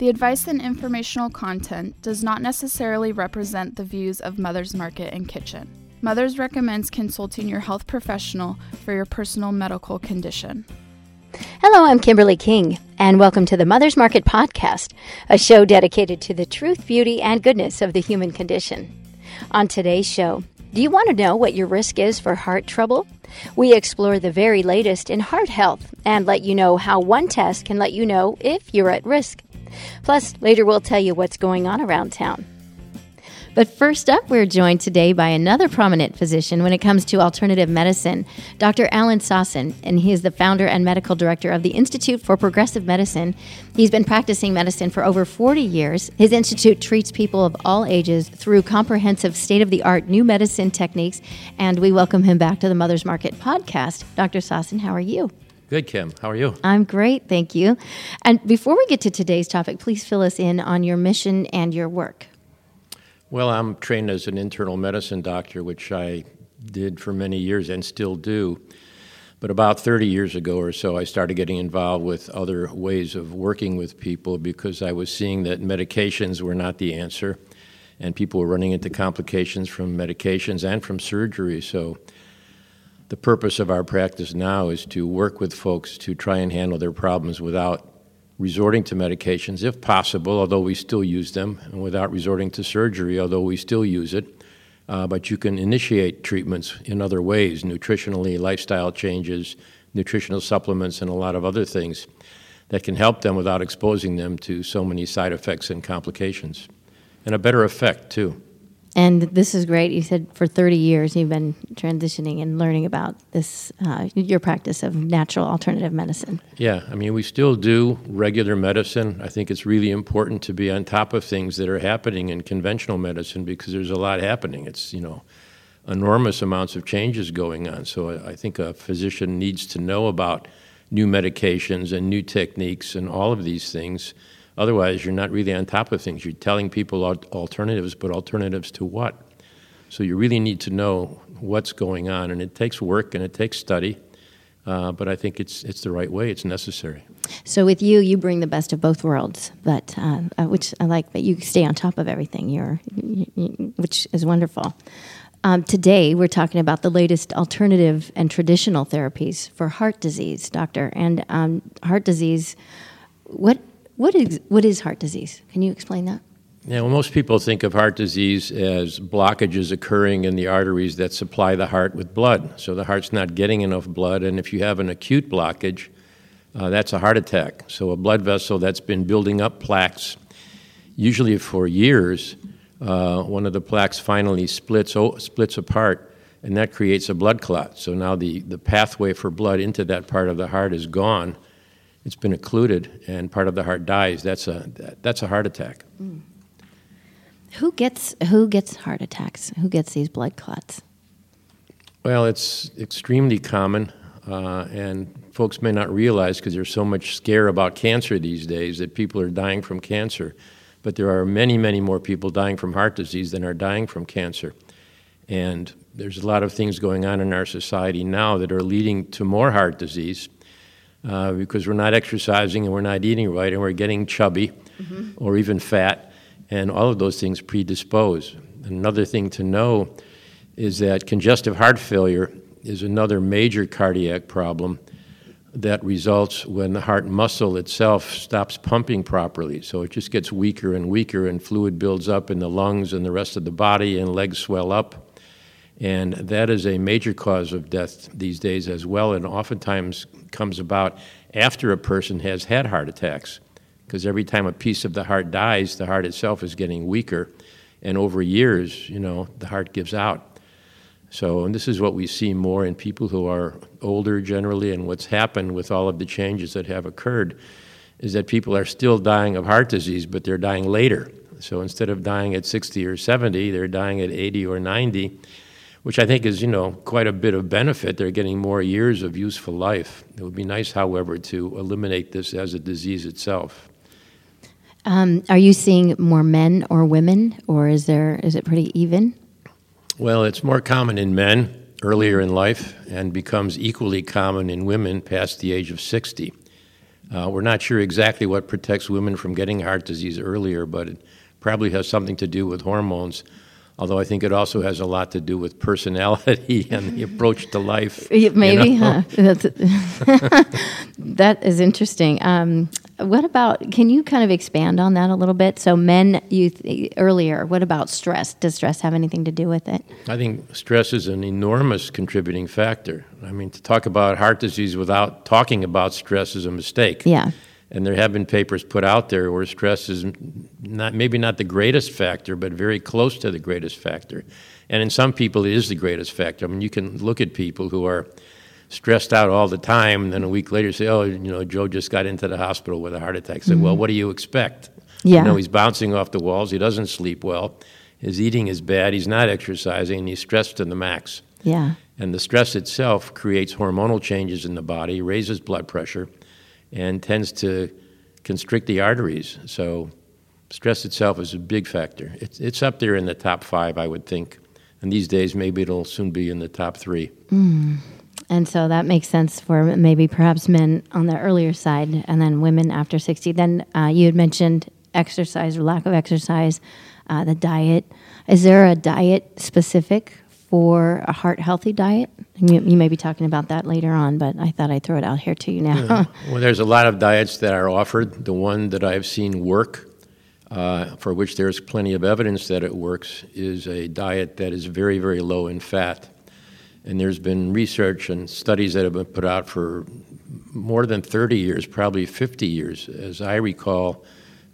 The advice and informational content does not necessarily represent the views of Mother's Market and Kitchen. Mother's recommends consulting your health professional for your personal medical condition. Hello, I'm Kimberly King, and welcome to the Mother's Market Podcast, a show dedicated to the truth, beauty, and goodness of the human condition. On today's show, do you want to know what your risk is for heart trouble? We explore the very latest in heart health and let you know how one test can let you know if you're at risk. Plus, later we'll tell you what's going on around town. But first up, we're joined today by another prominent physician when it comes to alternative medicine, Dr. Alan Sassen, and he is the founder and medical director of the Institute for Progressive Medicine. He's been practicing medicine for over 40 years. His institute treats people of all ages through comprehensive state-of-the-art new medicine techniques, and we welcome him back to the Mother's Market Podcast. Dr. Sassen, how are you? Good, Kim. How are you? I'm great, thank you. And before we get to today's topic, please fill us in on your mission and your work. Well, I'm trained as an internal medicine doctor, which I did for many years and still do. But about 30 years ago or so, I started getting involved with other ways of working with people because I was seeing that medications were not the answer, and people were running into complications from medications and from surgery. So the purpose of our practice now is to work with folks to try and handle their problems without resorting to medications, if possible, although we still use them, and without resorting to surgery, although we still use it. But you can initiate treatments in other ways, nutritionally, lifestyle changes, nutritional supplements, and a lot of other things that can help them without exposing them to so many side effects and complications, and a better effect, too. And this is great. You said for 30 years you've been transitioning and learning about this, your practice of natural alternative medicine. Yeah, I mean, we still do regular medicine. I think it's really important to be on top of things that are happening in conventional medicine because there's a lot happening. It's, you know, enormous amounts of changes going on. So I think a physician needs to know about new medications and new techniques and all of these things. Otherwise, you're not really on top of things. You're telling people alternatives, but alternatives to what? So you really need to know what's going on, and it takes work and it takes study, but I think it's the right way. It's necessary. So with you, you bring the best of both worlds, but which I like, but you stay on top of everything, which is wonderful. Today, we're talking about the latest alternative and traditional therapies for heart disease, Doctor. And heart disease, What is heart disease? Can you explain that? Yeah, well, most people think of heart disease as blockages occurring in the arteries that supply the heart with blood. So the heart's not getting enough blood, and if you have an acute blockage, that's a heart attack. So a blood vessel that's been building up plaques, usually for years, one of the plaques finally splits apart, and that creates a blood clot. So now the pathway for blood into that part of the heart is gone. It's been occluded, and part of the heart dies. That's a heart attack. Mm. Who gets heart attacks? Who gets these blood clots? Well, it's extremely common, and folks may not realize because there's so much scare about cancer these days that people are dying from cancer. But there are many, many more people dying from heart disease than are dying from cancer. And there's a lot of things going on in our society now that are leading to more heart disease. Because we're not exercising and we're not eating right and we're getting chubby or even fat, and all of those things predispose. Another thing to know is that congestive heart failure is another major cardiac problem that results when the heart muscle itself stops pumping properly. So it just gets weaker and weaker, and fluid builds up in the lungs and the rest of the body, and legs swell up. And that is a major cause of death these days as well, and oftentimes comes about after a person has had heart attacks, because every time a piece of the heart dies, the heart itself is getting weaker, and over years, the heart gives out. So, and this is what we see more in people who are older generally, and what's happened with all of the changes that have occurred is that people are still dying of heart disease, but they're dying later. So instead of dying at 60 or 70, they're dying at 80 or 90. Which I think is, quite a bit of benefit. They're getting more years of useful life. It would be nice, however, to eliminate this as a disease itself. Are you seeing more men or women, or is it pretty even? Well, it's more common in men earlier in life and becomes equally common in women past the age of 60. We're not sure exactly what protects women from getting heart disease earlier, but it probably has something to do with hormones, although I think it also has a lot to do with personality and the approach to life. Maybe, you know? That is interesting. What about, can you kind of expand on that a little bit? So men, earlier, what about stress? Does stress have anything to do with it? I think stress is an enormous contributing factor. I mean, to talk about heart disease without talking about stress is a mistake. Yeah. And there have been papers put out there where stress is maybe not the greatest factor, but very close to the greatest factor. And in some people, it is the greatest factor. I mean, you can look at people who are stressed out all the time, and then a week later say, oh, you know, Joe just got into the hospital with a heart attack. Say, well, what do you expect? Yeah. You know, he's bouncing off the walls. He doesn't sleep well. His eating is bad. He's not exercising, and he's stressed to the max. Yeah. And the stress itself creates hormonal changes in the body, raises blood pressure, and tends to constrict the arteries. So stress itself is a big factor. It's up there in the top 5, I would think. And these days, maybe it'll soon be in the top 3. And so that makes sense for maybe perhaps men on the earlier side and then women after 60. Then you had mentioned exercise or lack of exercise, the diet. Is there a diet specific for a heart-healthy diet? You may be talking about that later on, but I thought I'd throw it out here to you now. Well, there's a lot of diets that are offered. The one that I've seen work, for which there's plenty of evidence that it works, is a diet that is very, very low in fat. And there's been research and studies that have been put out for more than 30 years, probably 50 years. As I recall,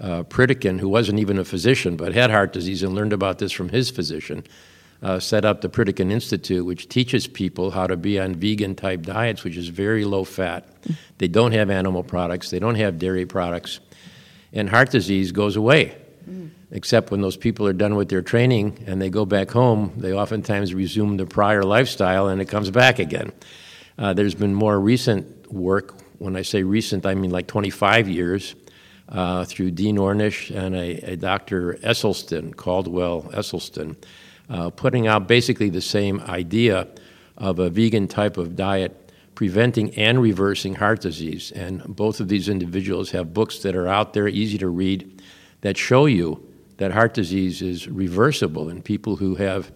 Pritikin, who wasn't even a physician but had heart disease and learned about this from his physician, set up the Pritikin Institute, which teaches people how to be on vegan-type diets, which is very low fat. They don't have animal products. They don't have dairy products. And heart disease goes away, except when those people are done with their training and they go back home, they oftentimes resume the prior lifestyle and it comes back again. There's been more recent work. When I say recent, I mean like 25 years, through Dean Ornish and a Dr. Esselstyn, Caldwell Esselstyn, putting out basically the same idea of a vegan type of diet preventing and reversing heart disease. And both of these individuals have books that are out there, easy to read, that show you that heart disease is reversible in people who have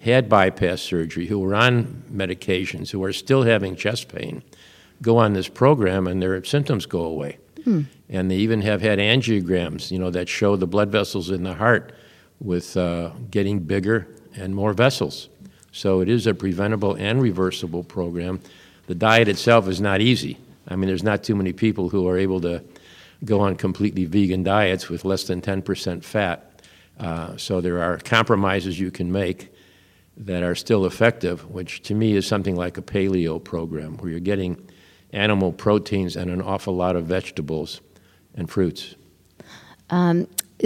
had bypass surgery, who are on medications, who are still having chest pain, go on this program and their symptoms go away. And they even have had angiograms, you know, that show the blood vessels in the heart with getting bigger and more vessels. So it is a preventable and reversible program. The diet itself is not easy. I mean, there's not too many people who are able to go on completely vegan diets with less than 10% fat. So there are compromises you can make that are still effective, which to me is something like a paleo program where you're getting animal proteins and an awful lot of vegetables and fruits.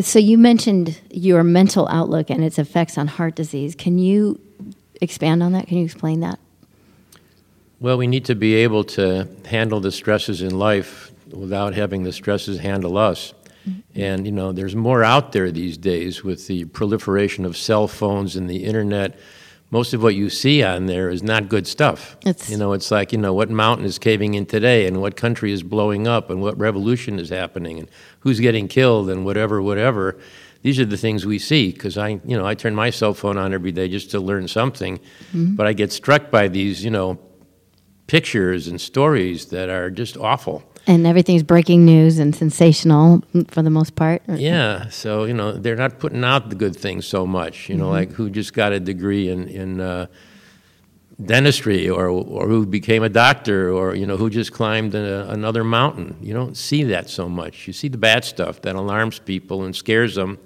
So you mentioned your mental outlook and its effects on heart disease. Can you expand on that? Can you explain that? Well, we need to be able to handle the stresses in life without having the stresses handle us. And, you know, there's more out there these days with the proliferation of cell phones and the internet. Most of what you see on there is not good stuff. It's like, you know, what mountain is caving in today and what country is blowing up and what revolution is happening and who's getting killed and whatever. These are the things we see because I turn my cell phone on every day just to learn something. But I get struck by these, you know, pictures and stories that are just awful. And everything's breaking news and sensational for the most part. Yeah, so, you know, they're not putting out the good things so much, you know, like who just got a degree in dentistry or who became a doctor or, you know, who just climbed another mountain. You don't see that so much. You see the bad stuff that alarms people and scares them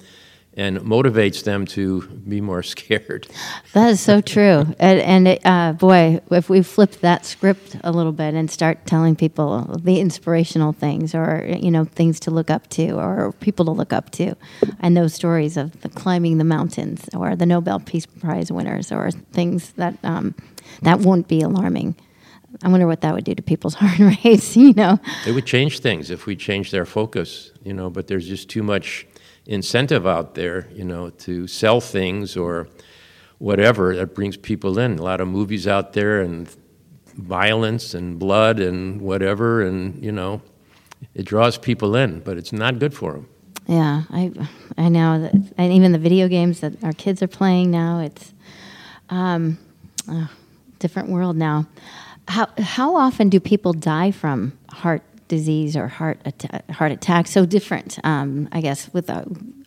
and motivates them to be more scared. That is so true. And if we flip that script a little bit and start telling people the inspirational things or, you know, things to look up to or people to look up to, and those stories of the climbing the mountains or the Nobel Peace Prize winners or things that that won't be alarming. I wonder what that would do to people's heart rates, you know. It would change things if we change their focus, you know, but there's just too much incentive out there, you know, to sell things or whatever that brings people in. A lot of movies out there and violence and blood and whatever, and, you know, It draws people in, but it's not good for them. Yeah, I know that, and even the video games that our kids are playing now, it's different world now. How often do people die from heart disease or heart attack? So different, I guess, with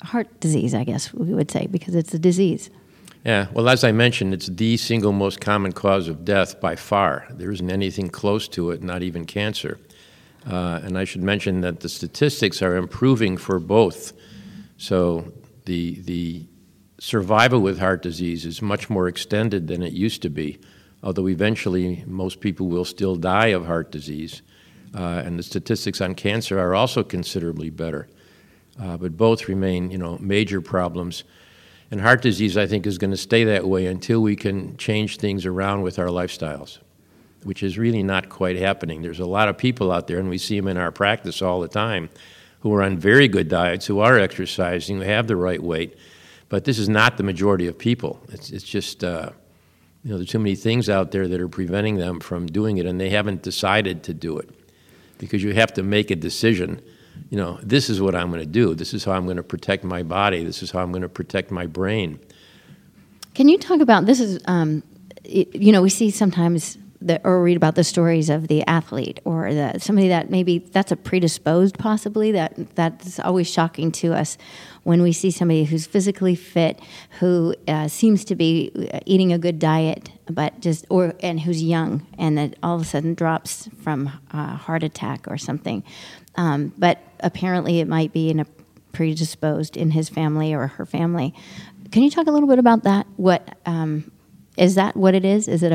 heart disease, I guess we would say, because it's a disease. Yeah, well, as I mentioned, it's the single most common cause of death by far. There isn't anything close to it, not even cancer. And I should mention that the statistics are improving for both. So the survival with heart disease is much more extended than it used to be, although eventually most people will still die of heart disease. And the statistics on cancer are also considerably better. But both remain, major problems. And heart disease, I think, is going to stay that way until we can change things around with our lifestyles, which is really not quite happening. There's a lot of people out there, and we see them in our practice all the time, who are on very good diets, who are exercising, who have the right weight. But this is not the majority of people. It's just, there's too many things out there that are preventing them from doing it, and they haven't decided to do it. Because you have to make a decision, this is what I'm going to do. This is how I'm going to protect my body. This is how I'm going to protect my brain. Can you talk about, this is, we see sometimes or read about the stories of the athlete or somebody that maybe that's a predisposed possibly. That's always shocking to us when we see somebody who's physically fit, who seems to be eating a good diet, and who's young, and that all of a sudden drops from a heart attack or something. But apparently it might be predisposed in his family or her family. Can you talk a little bit about that? What is that what it is? Is it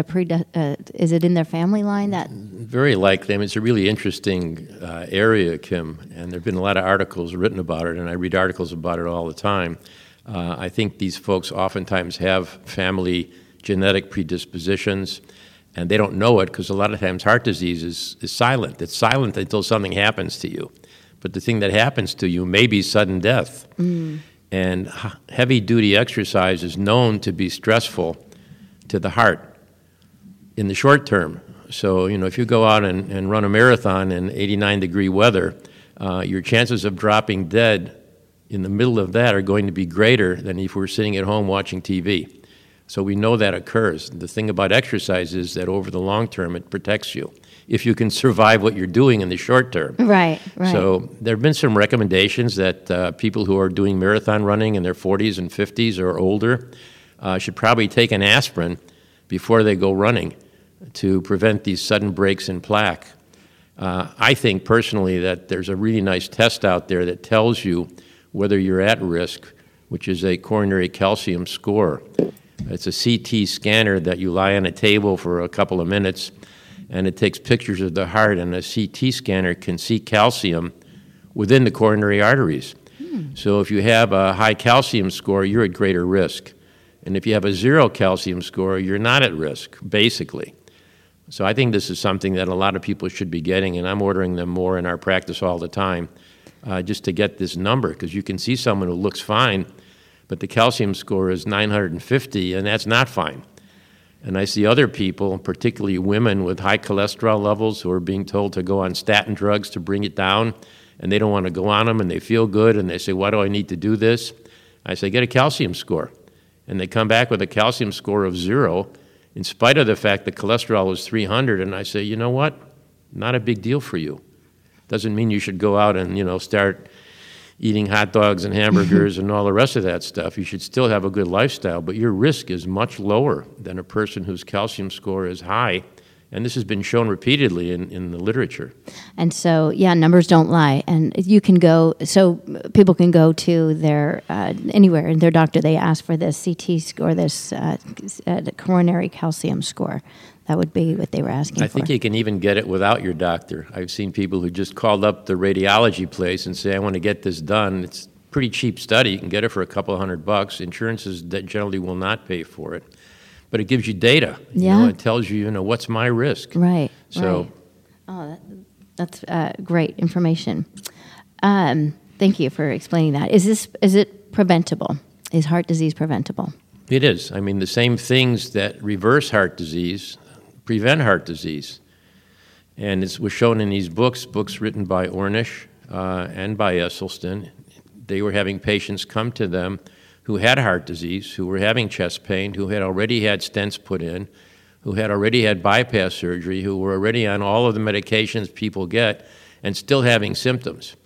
is it in their family line? That very likely. I mean, it's a really interesting area, Kim, and there have been a lot of articles written about it, and I read articles about it all the time. I think these folks oftentimes have family genetic predispositions, and they don't know it because a lot of times heart disease is silent. It's silent until something happens to you. But the thing that happens to you may be sudden death. Mm. And heavy-duty exercise is known to be stressful to the heart in the short term. So, if you go out and run a marathon in 89-degree weather, your chances of dropping dead in the middle of that are going to be greater than if we're sitting at home watching TV. So we know that occurs. The thing about exercise is that over the long term, it protects you if you can survive what you're doing in the short term. Right. So there have been some recommendations that people who are doing marathon running in their 40s and 50s or older should probably take an aspirin before they go running to prevent these sudden breaks in plaque. I think personally that there's a really nice test out there that tells you whether you're at risk, which is a coronary calcium score. It's a CT scanner that you lie on a table for a couple of minutes, and it takes pictures of the heart, and a CT scanner can see calcium within the coronary arteries. Mm. So if you have a high calcium score, you're at greater risk. And if you have a zero calcium score, you're not at risk, basically. So I think this is something that a lot of people should be getting, and I'm ordering them more in our practice all the time, just to get this number, because you can see someone who looks fine, but the calcium score is 950, and that's not fine. And I see other people, particularly women with high cholesterol levels, who are being told to go on statin drugs to bring it down, and they don't want to go on them, and they feel good, and they say, why do I need to do this? I say, get a calcium score. And they come back with a calcium score of 0, in spite of the fact that cholesterol is 300. And I say, you know what? Not a big deal for you. Doesn't mean you should go out and, start eating hot dogs and hamburgers and all the rest of that stuff. You should still have a good lifestyle, but your risk is much lower than a person whose calcium score is high. And this has been shown repeatedly in the literature. And so, numbers don't lie. And you can go, so people can go to their, anywhere, and their doctor, they ask for this CT score, this coronary calcium score. That would be what they were asking for. I think you can even get it without your doctor. I've seen people who just called up the radiology place and say, I want to get this done. It's a pretty cheap study. You can get it for a couple $100. Insurances that generally will not pay for it. But it gives you data. It tells you, what's my risk. Right. So, right. Oh, that's great information. Thank you for explaining that. Is it preventable? Is heart disease preventable? It is. I mean, the same things that reverse heart disease prevent heart disease. And it was shown in these books written by Ornish and by Esselstyn. They were having patients come to them who had heart disease, who were having chest pain, who had already had stents put in, who had already had bypass surgery, who were already on all of the medications people get and still having symptoms.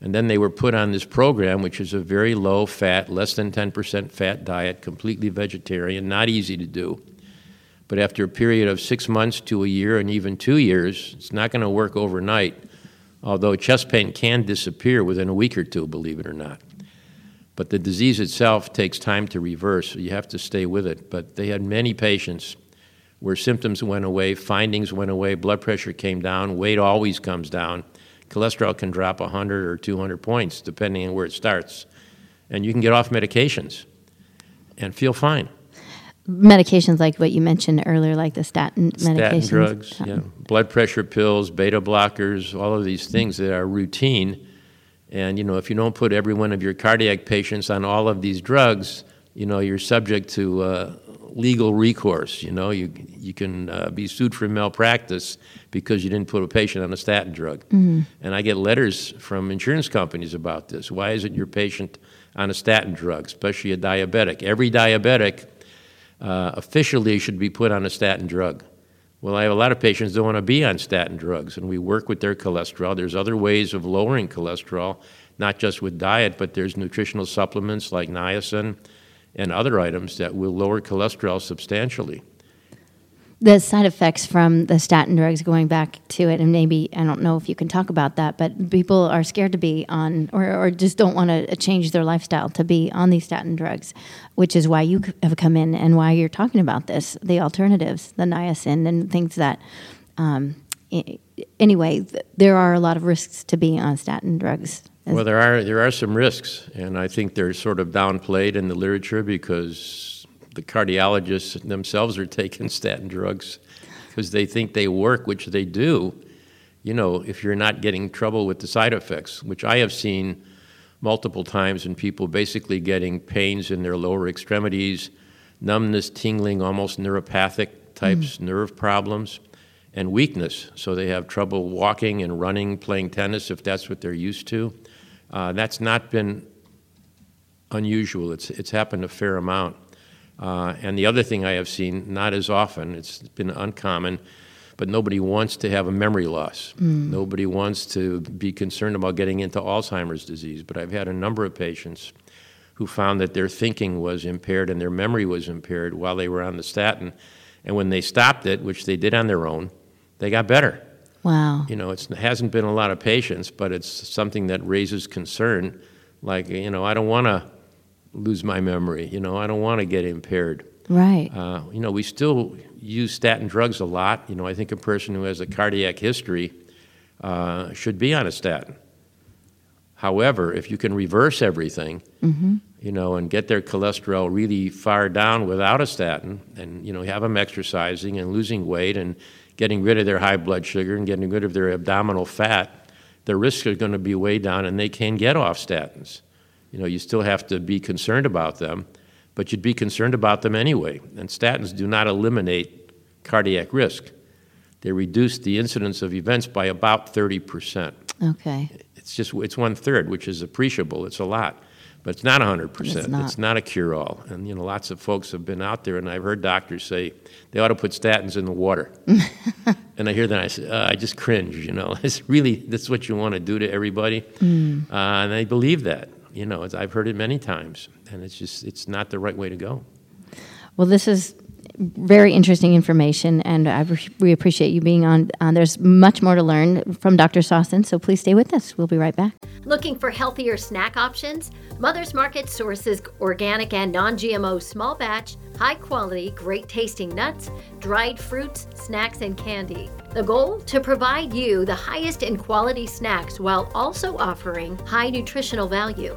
And then they were put on this program, which is a very low fat, less than 10% fat diet, completely vegetarian, not easy to do. But after a period of 6 months to a year and even 2 years, it's not going to work overnight, although chest pain can disappear within a week or two, believe it or not. But the disease itself takes time to reverse, so you have to stay with it. But they had many patients where symptoms went away, findings went away, blood pressure came down, weight always comes down. Cholesterol can drop 100 or 200 points, depending on where it starts. And you can get off medications and feel fine. Medications like what you mentioned earlier, like the statin medications? Statin drugs, yeah. Blood pressure pills, beta blockers, all of these things that are routine. And, you know, if you don't put every one of your cardiac patients on all of these drugs, you know, you're subject to legal recourse. You know, you can be sued for malpractice because you didn't put a patient on a statin drug. Mm-hmm. And I get letters from insurance companies about this. Why isn't your patient on a statin drug, especially a diabetic? Every diabetic officially should be put on a statin drug. Well, I have a lot of patients that want to be on statin drugs, and we work with their cholesterol. There's other ways of lowering cholesterol, not just with diet, but there's nutritional supplements like niacin and other items that will lower cholesterol substantially. The side effects from the statin drugs, going back to it, and maybe, I don't know if you can talk about that, but people are scared to be on, or just don't want to change their lifestyle to be on these statin drugs, which is why you have come in and why you're talking about this, the alternatives, the niacin and things that, anyway, there are a lot of risks to being on statin drugs. Well, there are some risks, and I think they're sort of downplayed in the literature because the cardiologists themselves are taking statin drugs because they think they work, which they do, you know, if you're not getting trouble with the side effects, which I have seen multiple times in people basically getting pains in their lower extremities, numbness, tingling, almost neuropathic types, nerve problems, and weakness. So they have trouble walking and running, playing tennis, if that's what they're used to. That's not been unusual. It's happened a fair amount. And the other thing I have seen, not as often, it's been uncommon, but nobody wants to have a memory loss. Mm. Nobody wants to be concerned about getting into Alzheimer's disease. But I've had a number of patients who found that their thinking was impaired and their memory was impaired while they were on the statin. And when they stopped it, which they did on their own, they got better. Wow. You know, it hasn't been a lot of patients, but it's something that raises concern. Like, you know, I don't want to lose my memory. You know, I don't want to get impaired. Right. You know, we still use statin drugs a lot. You know, I think a person who has a cardiac history should be on a statin. However, if you can reverse everything, you know, and get their cholesterol really far down without a statin, and, you know, have them exercising and losing weight and getting rid of their high blood sugar and getting rid of their abdominal fat, their risks are going to be way down, and they can get off statins. You know, you still have to be concerned about them, but you'd be concerned about them anyway. And statins do not eliminate cardiac risk. They reduce the incidence of events by about 30%. Okay. It's one-third, which is appreciable. It's a lot, but it's not 100%. It's not a cure-all. And, you know, lots of folks have been out there, and I've heard doctors say they ought to put statins in the water. And I hear that, and I say, I just cringe, you know. It's really, that's what you want to do to everybody. Mm. And I believe that. You know, I've heard it many times, and it's not the right way to go. Well, this is very interesting information, and we appreciate you being on. There's much more to learn from Dr. Sassen, so please stay with us. We'll be right back. Looking for healthier snack options? Mother's Market sources organic and non-GMO small batch, high-quality, great-tasting nuts, dried fruits, snacks, and candy. The goal? To provide you the highest in quality snacks while also offering high nutritional value.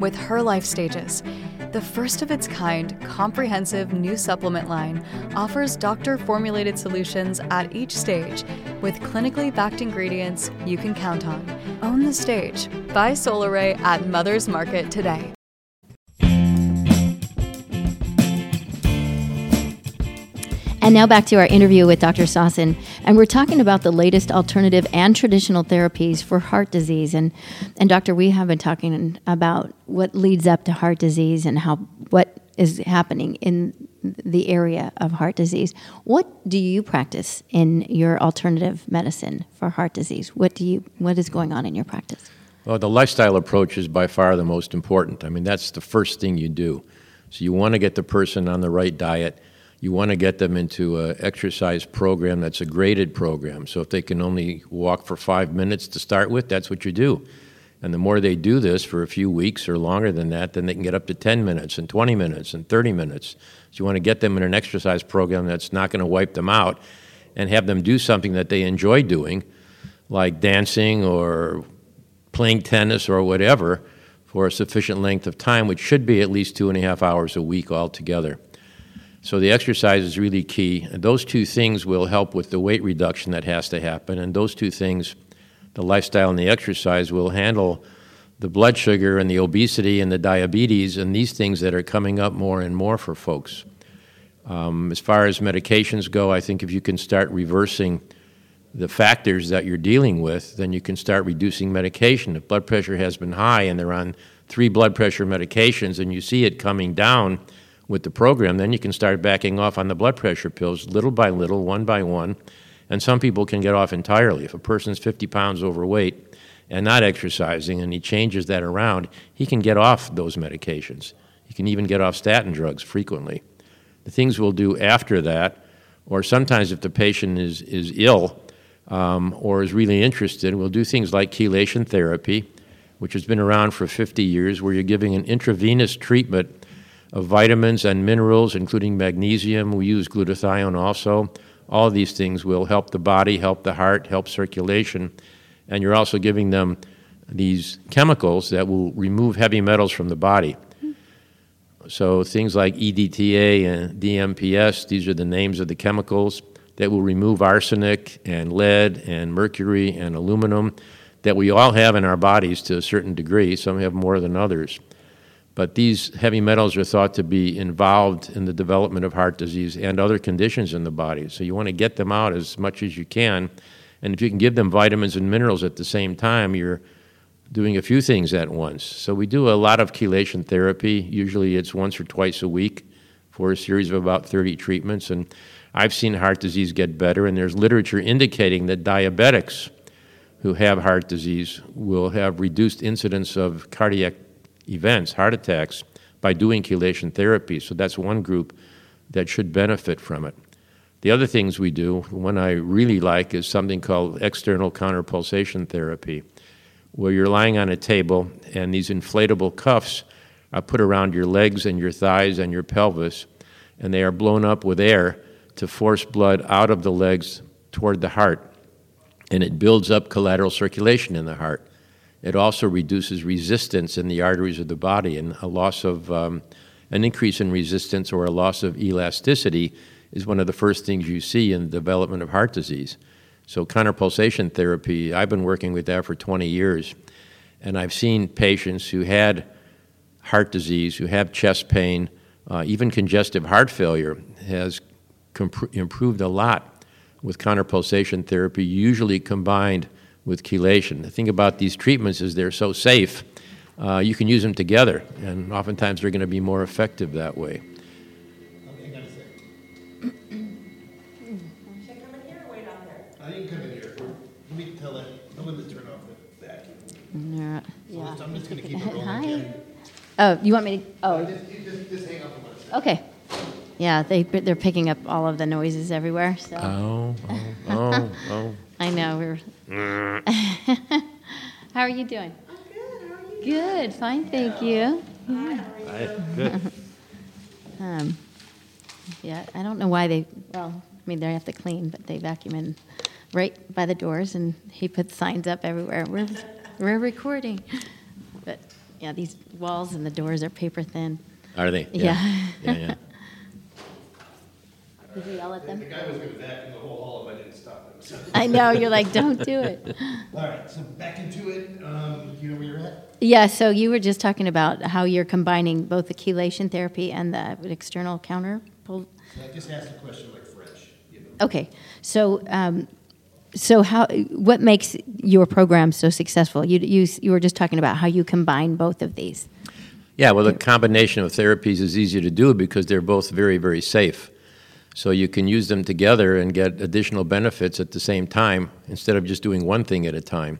with Her Life Stages. The first of its kind, comprehensive new supplement line offers doctor-formulated solutions at each stage with clinically backed ingredients you can count on. Own the stage. Buy Solaray at Mother's Market today. And now back to our interview with Dr. Sassen, and we're talking about the latest alternative and traditional therapies for heart disease. And Doctor, we have been talking about what leads up to heart disease and what is happening in the area of heart disease. What do you practice in your alternative medicine for heart disease? What is going on in your practice? Well, the lifestyle approach is by far the most important. I mean, that's the first thing you do. So you want to get the person on the right diet. You want to get them into an exercise program that's a graded program. So if they can only walk for 5 minutes to start with, that's what you do. And the more they do this for a few weeks or longer than that, then they can get up to 10 minutes and 20 minutes and 30 minutes. So you want to get them in an exercise program that's not going to wipe them out and have them do something that they enjoy doing, like dancing or playing tennis or whatever, for a sufficient length of time, which should be at least 2.5 hours a week altogether. So the exercise is really key. And those two things will help with the weight reduction that has to happen. And those two things, the lifestyle and the exercise, will handle the blood sugar and the obesity and the diabetes and these things that are coming up more and more for folks. As far as medications go, I think if you can start reversing the factors that you're dealing with, then you can start reducing medication. If blood pressure has been high and they're on 3 blood pressure medications and you see it coming down with the program, then you can start backing off on the blood pressure pills little by little, one by one, and some people can get off entirely. If a person's 50 pounds overweight and not exercising and he changes that around, he can get off those medications. He can even get off statin drugs frequently. The things we'll do after that, or sometimes if the patient is ill or is really interested, we'll do things like chelation therapy, which has been around for 50 years, where you're giving an intravenous treatment of vitamins and minerals, including magnesium. We use glutathione also. All of these things will help the body, help the heart, help circulation. And you're also giving them these chemicals that will remove heavy metals from the body. So things like EDTA and DMPS, these are the names of the chemicals that will remove arsenic and lead and mercury and aluminum that we all have in our bodies to a certain degree. Some have more than others. But these heavy metals are thought to be involved in the development of heart disease and other conditions in the body. So you want to get them out as much as you can. And if you can give them vitamins and minerals at the same time, you're doing a few things at once. So we do a lot of chelation therapy. Usually it's once or twice a week for a series of about 30 treatments. And I've seen heart disease get better. And there's literature indicating that diabetics who have heart disease will have reduced incidence of cardiac events, heart attacks, by doing chelation therapy. So that's one group that should benefit from it. The other things we do, one I really like, is something called external counterpulsation therapy, where you're lying on a table and these inflatable cuffs are put around your legs and your thighs and your pelvis, and they are blown up with air to force blood out of the legs toward the heart. And it builds up collateral circulation in the heart. It also reduces resistance in the arteries of the body, and a loss of an increase in resistance or a loss of elasticity is one of the first things you see in the development of heart disease. So counterpulsation therapy, I've been working with that for 20 years, and I've seen patients who had heart disease, who have chest pain, even congestive heart failure has improved a lot with counterpulsation therapy, usually combined with chelation. The thing about these treatments is they're so safe, you can use them together, and oftentimes they're going to be more effective that way. Okay, got a second. Should I come in here or wait out there? I think come in here. Let me tell it. I'm going to turn off the vacuum. Yeah. So I'm just going to keep it rolling. Hi. Oh, you want me to? Oh. Just hang up for a second. Okay. Yeah, they're picking up all of the noises everywhere. So. Oh. I know, we're... How are you doing? I'm good, how are you? Good, fine, thank you. Hi, how are you? Good. I don't know why they... Well, mean, they have to clean, but they vacuum in right by the doors, and he puts signs up everywhere. We're recording. But, yeah, these walls and the doors are paper thin. Are they? Yeah. Did you yell at them? The guy was going to vacuum the whole hall if I didn't stop him. So. I know. You're like, don't do it. All right. So back into it. You know where you're at? Yeah. So you were just talking about how you're combining both the chelation therapy and the external counter pull. So I just asked the question like French. You know. Okay. So what makes your program so successful? You were just talking about how you combine both of these. Yeah. Well, the combination of therapies is easier to do because they're both very, very safe. So you can use them together and get additional benefits at the same time instead of just doing one thing at a time.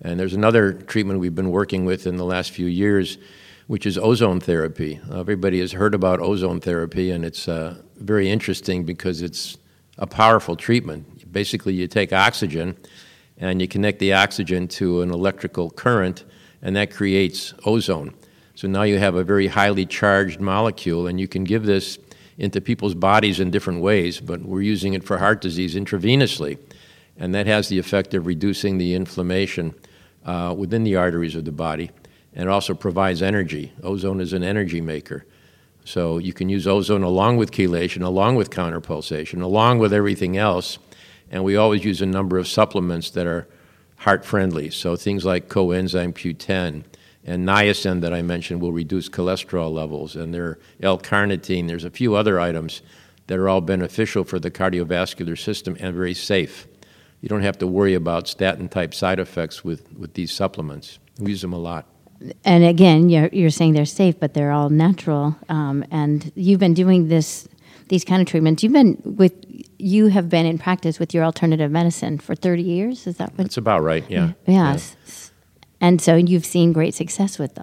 And there's another treatment we've been working with in the last few years, which is ozone therapy. Everybody has heard about ozone therapy, and it's very interesting because it's a powerful treatment. Basically, you take oxygen and you connect the oxygen to an electrical current, and that creates ozone. So now you have a very highly charged molecule, and you can give this into people's bodies in different ways, but we're using it for heart disease intravenously. And that has the effect of reducing the inflammation within the arteries of the body, and also provides energy. Ozone is an energy maker. So you can use ozone along with chelation, along with counterpulsation, along with everything else. And we always use a number of supplements that are heart friendly. So things like coenzyme Q10, and niacin that I mentioned will reduce cholesterol levels, and there are L-carnitine. There's a few other items that are all beneficial for the cardiovascular system and very safe. You don't have to worry about statin-type side effects with these supplements. We use them a lot. And again, you're saying they're safe, but they're all natural. And you've been doing these kind of treatments. You have been in practice with your alternative medicine for 30 years. Is that what? That's about right. Yeah. Yes. Yeah. And so you've seen great success with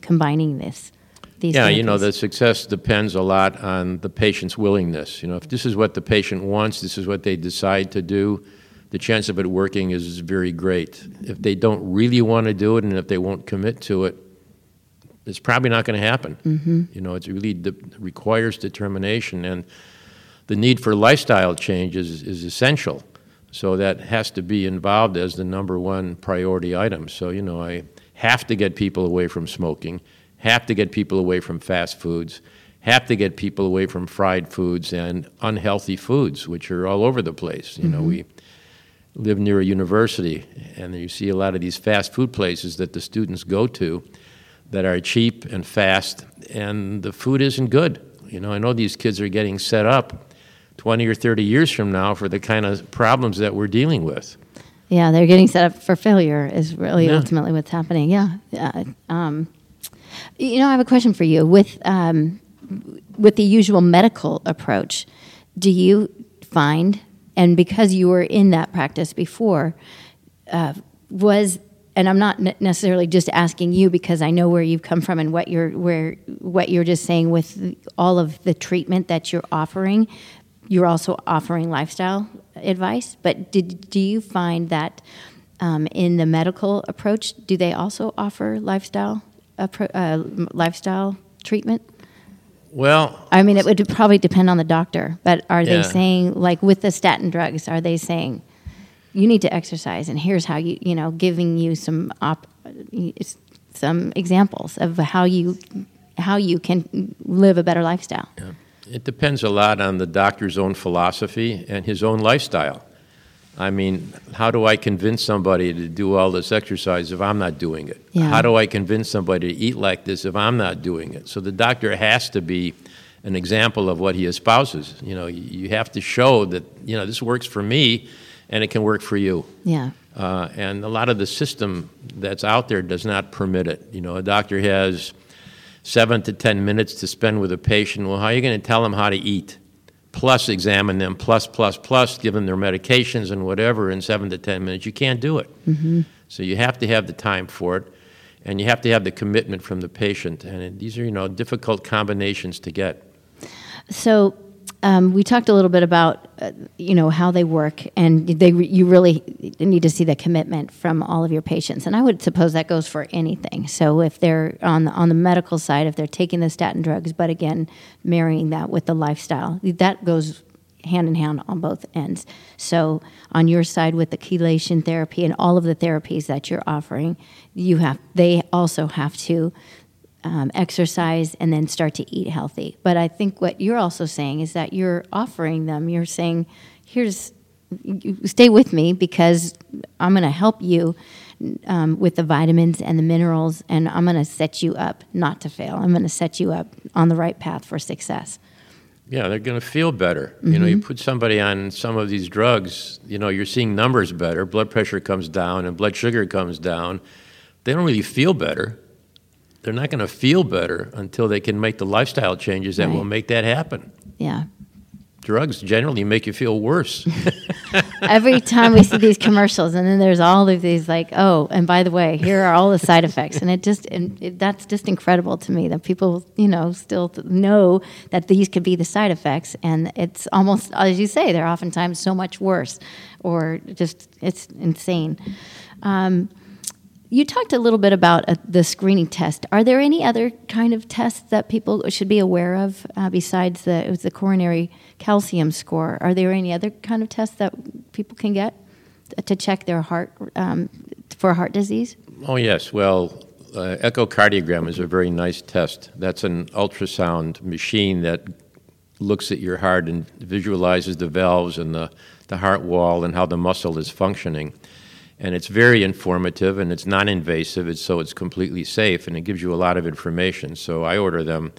combining this. Yeah, therapies. You know, the success depends a lot on the patient's willingness. You know, if this is what the patient wants, this is what they decide to do, the chance of it working is very great. If they don't really want to do it, and if they won't commit to it, it's probably not going to happen. Mm-hmm. You know, it really requires determination, and the need for lifestyle change is essential. So that has to be involved as the number one priority item. So, you know, I have to get people away from smoking, have to get people away from fast foods, have to get people away from fried foods and unhealthy foods, which are all over the place. You mm-hmm. know, we live near a university, and you see a lot of these fast food places that the students go to that are cheap and fast, and the food isn't good. You know, I know these kids are getting set up 20 or 30 years from now for the kind of problems that we're dealing with. Yeah, they're getting set up for failure is really ultimately what's happening. Yeah. You know, I have a question for you. With the usual medical approach, do you find, and because you were in that practice before, and I'm not necessarily just asking you because I know where you've come from and what you're just saying with all of the treatment that you're offering. You're also offering lifestyle advice, but do you find that in the medical approach, do they also offer lifestyle treatment? Well, I mean, it would probably depend on the doctor, but are they saying, like with the statin drugs, are they saying you need to exercise, and here's how you know, giving you some examples of how you can live a better lifestyle? Yeah. It depends a lot on the doctor's own philosophy and his own lifestyle. I mean, how do I convince somebody to do all this exercise if I'm not doing it? Yeah. How do I convince somebody to eat like this if I'm not doing it? So the doctor has to be an example of what he espouses. You know, you have to show that, you know, this works for me and it can work for you. Yeah. And a lot of the system that's out there does not permit it. You know, a doctor has 7 to 10 minutes to spend with a patient. Well, how are you going to tell them how to eat? Plus examine them, plus, give them their medications and whatever in 7 to 10 minutes. You can't do it. Mm-hmm. So you have to have the time for it, and you have to have the commitment from the patient. And these are, you know, difficult combinations to get. So we talked a little bit about, you know, how they work, and you really need to see the commitment from all of your patients. And I would suppose that goes for anything. So if they're on the medical side, if they're taking the statin drugs, but again, marrying that with the lifestyle, that goes hand in hand on both ends. So on your side with the chelation therapy and all of the therapies that you're offering, they also have to exercise and then start to eat healthy. But I think what you're also saying is that you're offering them, you're saying, here's, stay with me because I'm going to help you with the vitamins and the minerals, and I'm going to set you up not to fail. I'm going to set you up on the right path for success. Yeah, they're going to feel better. Mm-hmm. You know, you put somebody on some of these drugs, you know, you're seeing numbers better, blood pressure comes down and blood sugar comes down. They don't really feel better. They're not going to feel better until they can make the lifestyle changes that will make that happen. Yeah. Drugs generally make you feel worse. Every time we see these commercials, and then there's all of these like, oh, and by the way, here are all the side effects. And that's just incredible to me that people, you know, still know that these could be the side effects. And it's almost, as you say, they're oftentimes so much worse, or just, it's insane. You talked a little bit about the screening test. Are there any other kind of tests that people should be aware of besides the coronary calcium score? Are there any other kind of tests that people can get to check their heart for heart disease? Oh, yes. Well, echocardiogram is a very nice test. That's an ultrasound machine that looks at your heart and visualizes the valves and the heart wall and how the muscle is functioning. And it's very informative, and it's non-invasive, so it's completely safe, and it gives you a lot of information. So I order them,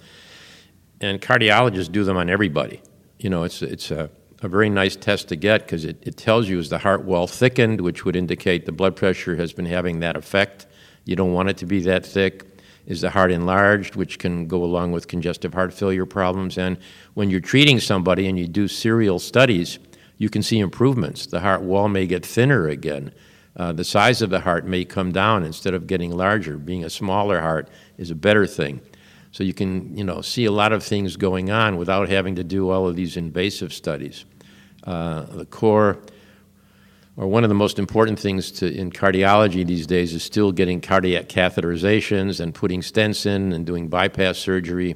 and cardiologists do them on everybody. You know, it's a very nice test to get because it tells you, is the heart wall thickened, which would indicate the blood pressure has been having that effect. You don't want it to be that thick. Is the heart enlarged, which can go along with congestive heart failure problems? And when you're treating somebody and you do serial studies, you can see improvements. The heart wall may get thinner again. The size of the heart may come down instead of getting larger. Being a smaller heart is a better thing. So you can, you know, see a lot of things going on without having to do all of these invasive studies. The core, or one of the most important things in cardiology these days is still getting cardiac catheterizations and putting stents in and doing bypass surgery,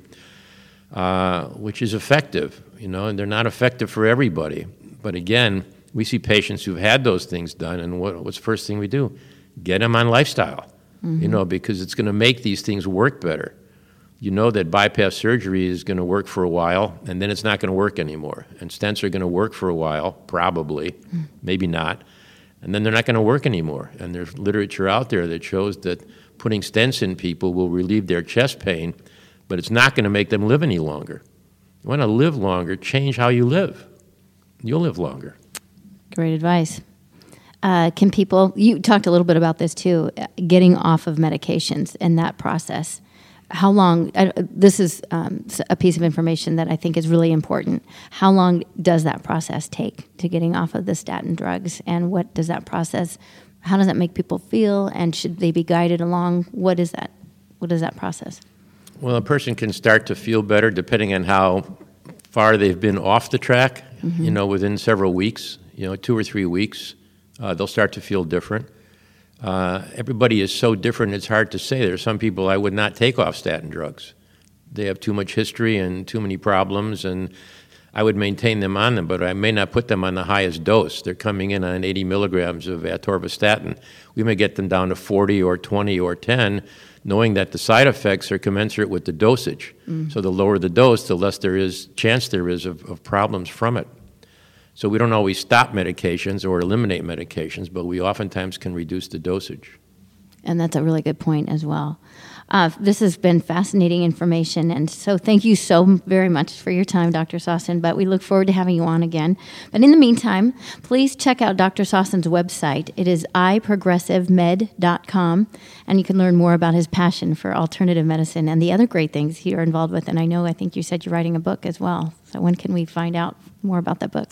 which is effective, you know, and they're not effective for everybody. But again, we see patients who've had those things done, and what's the first thing we do? Get them on lifestyle, mm-hmm. you know, because it's going to make these things work better. You know that bypass surgery is going to work for a while, and then it's not going to work anymore. And stents are going to work for a while, probably, maybe not, and then they're not going to work anymore. And there's literature out there that shows that putting stents in people will relieve their chest pain, but it's not going to make them live any longer. You want to live longer, change how you live. You'll live longer. Great advice. Can people, you talked a little bit about this too, getting off of medications and that process. How long, this is a piece of information that I think is really important. How long does that process take to getting off of the statin drugs? And what does that process, how does that make people feel? And should they be guided along? What is that process? Well, a person can start to feel better depending on how far they've been off the track, mm-hmm. you know, within several weeks. You know, 2 or 3 weeks, they'll start to feel different. Everybody is so different, it's hard to say. There are some people I would not take off statin drugs. They have too much history and too many problems, and I would maintain them on them, but I may not put them on the highest dose. They're coming in on 80 milligrams of atorvastatin. We may get them down to 40 or 20 or 10, knowing that the side effects are commensurate with the dosage. Mm-hmm. So the lower the dose, the less there is of problems from it. So we don't always stop medications or eliminate medications, but we oftentimes can reduce the dosage. And that's a really good point as well. This has been fascinating information, and so thank you so very much for your time, Dr. Sassen, but we look forward to having you on again. But in the meantime, please check out Dr. Sassen's website. It is iProgressiveMed.com, and you can learn more about his passion for alternative medicine and the other great things you're involved with. And I think you said you're writing a book as well, so when can we find out more about that book?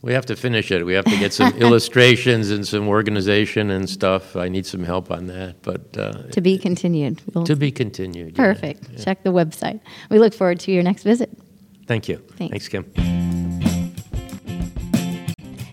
We have to finish it. We have to get some illustrations and some organization and stuff. I need some help on that. But to be continued. To be continued. Perfect. Yeah. Check the website. We look forward to your next visit. Thank you. Thanks, Kim.